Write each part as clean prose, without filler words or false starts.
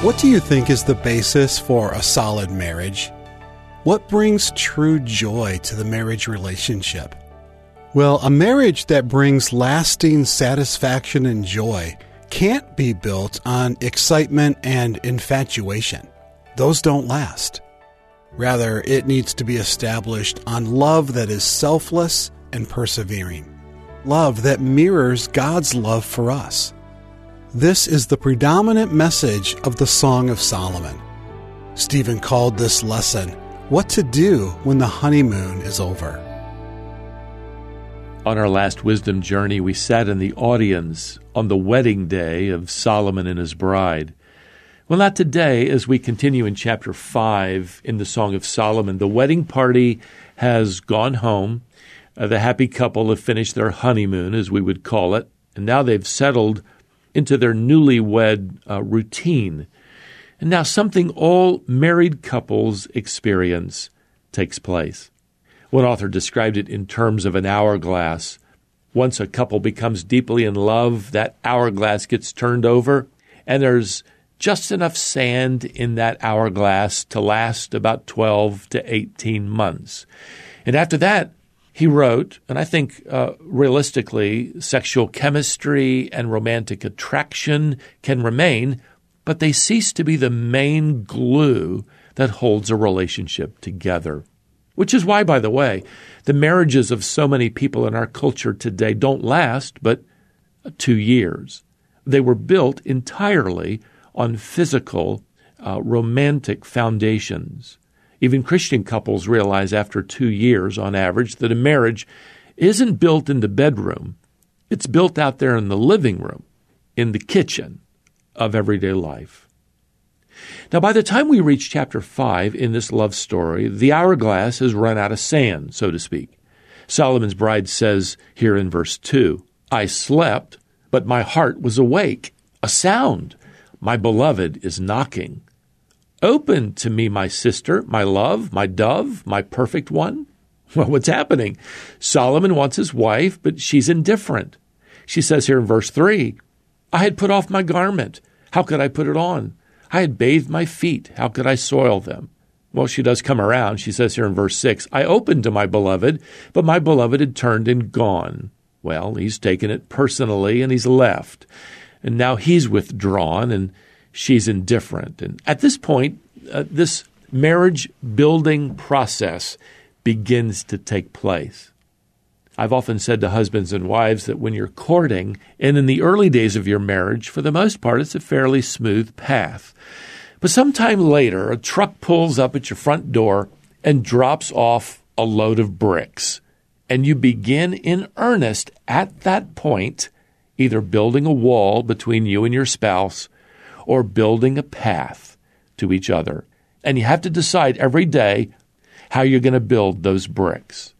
What do you think is the basis for a solid marriage? What brings true joy to the marriage relationship? Well, a marriage that brings lasting satisfaction and joy can't be built on excitement and infatuation. Those don't last. Rather, it needs to be established on love that is selfless and persevering. Love that mirrors God's love for us. This is the predominant message of the Song of Solomon. Stephen called this lesson, What to Do When the Honeymoon is Over. On our last wisdom journey, we sat in the audience on the wedding day of Solomon and his bride. Well, not today, as we continue in chapter 5 in the Song of Solomon. The wedding party has gone home. The happy couple have finished their honeymoon, as we would call it, and now they've settled into their newlywed routine. And now something all married couples experience takes place. One author described it in terms of an hourglass. Once a couple becomes deeply in love, that hourglass gets turned over, and there's just enough sand in that hourglass to last about 12 to 18 months. And after that, he wrote, and I think realistically, sexual chemistry and romantic attraction can remain, but they cease to be the main glue that holds a relationship together. Which is why, by the way, the marriages of so many people in our culture today don't last but 2 years. They were built entirely on physical, romantic foundations. Even Christian couples realize after 2 years, on average, that a marriage isn't built in the bedroom. It's built out there in the living room, in the kitchen of everyday life. Now, by the time we reach chapter 5 in this love story, the hourglass has run out of sand, so to speak. Solomon's bride says here in verse 2, I slept, but my heart was awake, a sound. My beloved is knocking. Open to me, my sister, my love, my dove, my perfect one. Well, what's happening? Solomon wants his wife, but she's indifferent. She says here in verse 3, I had put off my garment. How could I put it on? I had bathed my feet. How could I soil them? Well, she does come around. She says here in verse 6, I opened to my beloved, but my beloved had turned and gone. Well, he's taken it personally, and he's left. And now he's withdrawn, and she's indifferent. And at this point, this marriage-building process begins to take place. I've often said to husbands and wives that when you're courting and in the early days of your marriage, for the most part, it's a fairly smooth path. But sometime later, a truck pulls up at your front door and drops off a load of bricks. And you begin in earnest at that point, either building a wall between you and your spouse or building a path to each other. And you have to decide every day how you're going to build those bricks.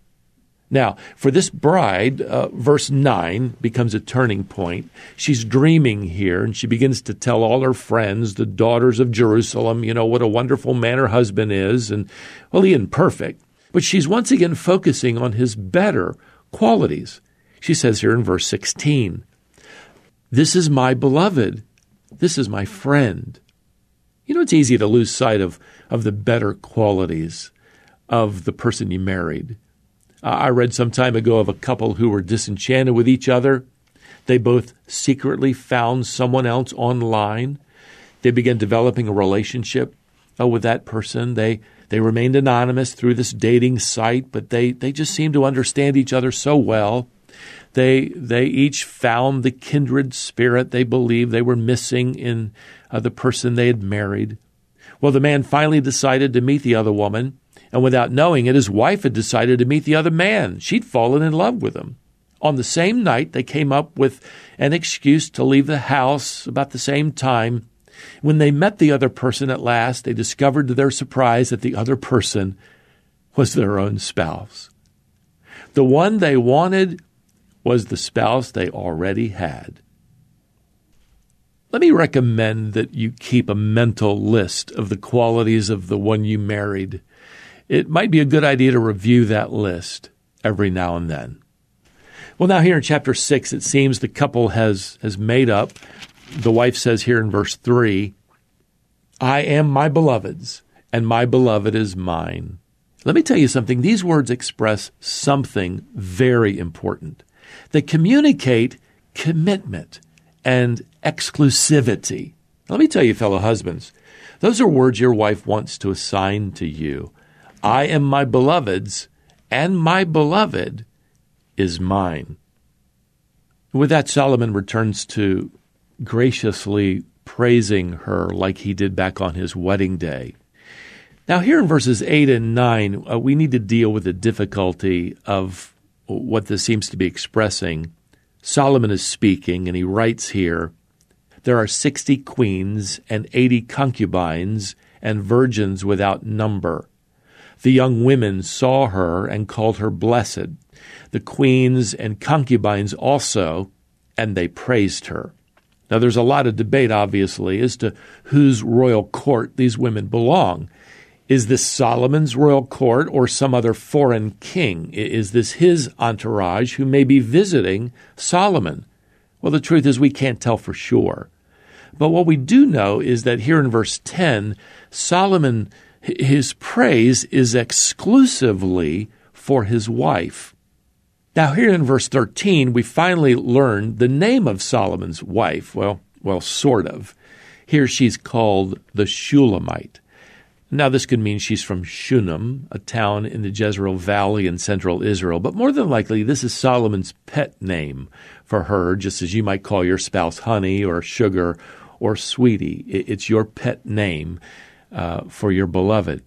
Now, for this bride, verse 9 becomes a turning point. She's dreaming here, and she begins to tell all her friends, the daughters of Jerusalem, what a wonderful man her husband is, and, well, he isn't perfect. But she's once again focusing on his better qualities. She says here in verse 16, this is my beloved, this is my friend. It's easy to lose sight of the better qualities of the person you married. I read some time ago of a couple who were disenchanted with each other. They both secretly found someone else online. They began developing a relationship with that person. They remained anonymous through this dating site, but they just seemed to understand each other so well. They each found the kindred spirit they believed they were missing in the person they had married. Well, the man finally decided to meet the other woman. And without knowing it, his wife had decided to meet the other man. She'd fallen in love with him. On the same night, they came up with an excuse to leave the house about the same time. When they met the other person at last, they discovered to their surprise that the other person was their own spouse. The one they wanted was the spouse they already had. Let me recommend that you keep a mental list of the qualities of the one you married. It might be a good idea to review that list every now and then. Well, now here in chapter 6, it seems the couple has made up. The wife says here in verse 3, I am my beloved's, and my beloved is mine. Let me tell you something. These words express something very important. They communicate commitment and exclusivity. Let me tell you, fellow husbands, those are words your wife wants to assign to you. I am my beloved's, and my beloved is mine. With that, Solomon returns to graciously praising her like he did back on his wedding day. Now, here in verses 8 and 9, we need to deal with the difficulty of what this seems to be expressing. Solomon is speaking, and he writes here, there are 60 queens and 80 concubines and virgins without number. The young women saw her and called her blessed, the queens and concubines also, and they praised her. Now, there's a lot of debate, obviously, as to whose royal court these women belong. Is this Solomon's royal court or some other foreign king? Is this his entourage who may be visiting Solomon? Well, the truth is we can't tell for sure. But what we do know is that here in verse 10, Solomon, his praise is exclusively for his wife. Now, here in verse 13, we finally learn the name of Solomon's wife. Well, sort of. Here she's called the Shulamite. Now, this could mean she's from Shunem, a town in the Jezreel Valley in central Israel, but more than likely, this is Solomon's pet name for her, just as you might call your spouse honey or sugar or sweetie. It's your pet name for your beloved.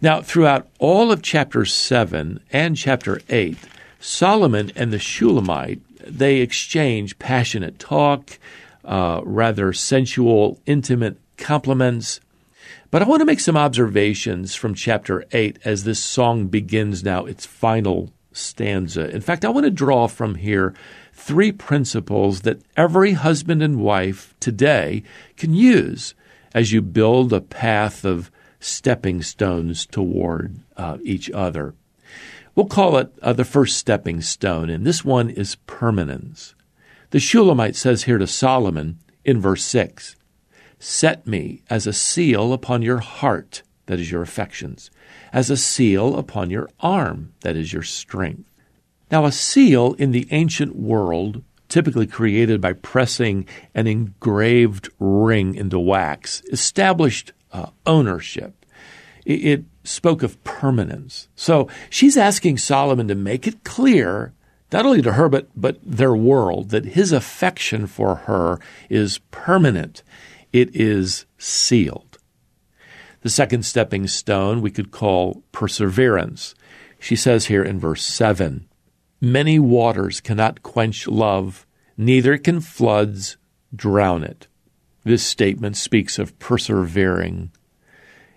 Now, throughout all of chapter 7 and chapter 8, Solomon and the Shulamite, they exchange passionate talk, rather sensual, intimate compliments. But I want to make some observations from chapter 8 as this song begins now its final stanza. In fact, I want to draw from here 3 principles that every husband and wife today can use as you build a path of stepping stones toward each other. We'll call it the first stepping stone, and this one is permanence. The Shulamite says here to Solomon in verse 6, set me as a seal upon your heart, that is your affections, as a seal upon your arm, that is your strength. Now, a seal in the ancient world, typically created by pressing an engraved ring into wax, established ownership. It spoke of permanence. So she's asking Solomon to make it clear, not only to her, but their world, that his affection for her is permanent. It is sealed. The second stepping stone we could call perseverance. She says here in verse 7, many waters cannot quench love, neither can floods drown it. This statement speaks of persevering.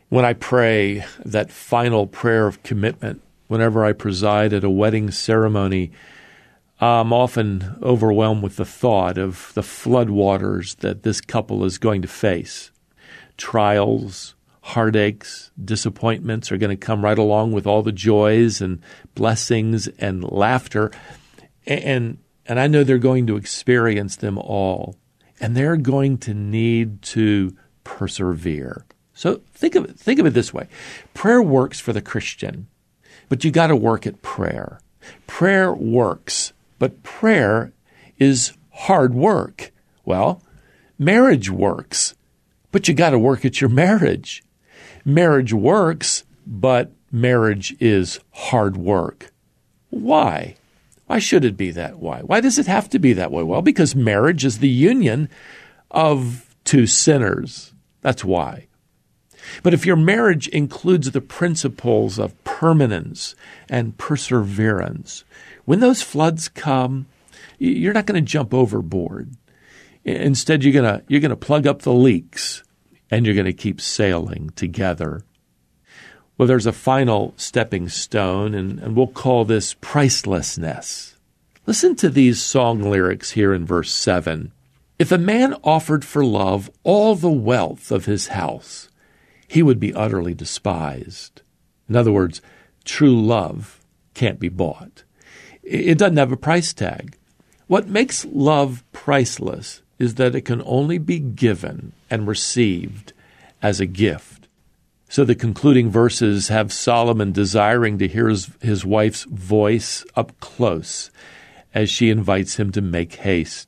When I pray that final prayer of commitment, whenever I preside at a wedding ceremony, I'm often overwhelmed with the thought of the floodwaters that this couple is going to face. Trials, heartaches, disappointments are going to come right along with all the joys and blessings and laughter. And I know they're going to experience them all. And they're going to need to persevere. So think of it this way. Prayer works for the Christian, but you got to work at prayer. Prayer works, but prayer is hard work. Well, marriage works, but you got to work at your marriage. Marriage works, but marriage is hard work. Why? Why should it be that way? Why does it have to be that way? Well, because marriage is the union of two sinners. That's why. But if your marriage includes the principles of permanence and perseverance, when those floods come, you're not going to jump overboard. Instead, you're going to plug up the leaks, and you're going to keep sailing together. Well, there's a final stepping stone, and we'll call this pricelessness. Listen to these song lyrics here in verse 7. If a man offered for love all the wealth of his house, he would be utterly despised. In other words, true love can't be bought. It doesn't have a price tag. What makes love priceless is that it can only be given and received as a gift. So the concluding verses have Solomon desiring to hear his wife's voice up close as she invites him to make haste.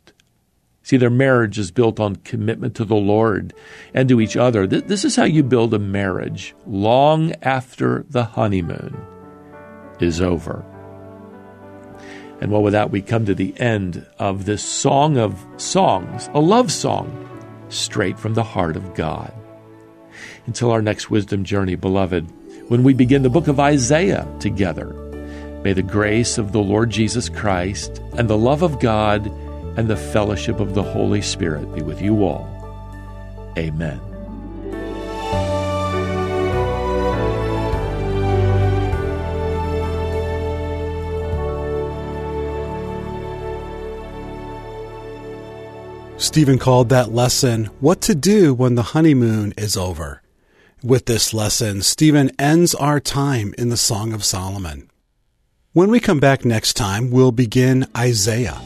See, their marriage is built on commitment to the Lord and to each other. This is how you build a marriage long after the honeymoon is over. And well, with that, we come to the end of this Song of Songs, a love song straight from the heart of God. Until our next wisdom journey, beloved, when we begin the book of Isaiah together, may the grace of the Lord Jesus Christ and the love of God and the fellowship of the Holy Spirit be with you all. Amen. Stephen called that lesson, What to Do When the Honeymoon is Over. With this lesson, Stephen ends our time in the Song of Solomon. When we come back next time, we'll begin Isaiah.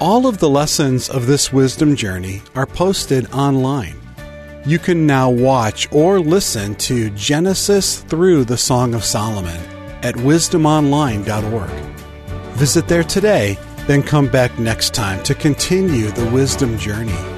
All of the lessons of this wisdom journey are posted online. You can now watch or listen to Genesis through the Song of Solomon at wisdomonline.org. Visit there today. Then come back next time to continue the wisdom journey.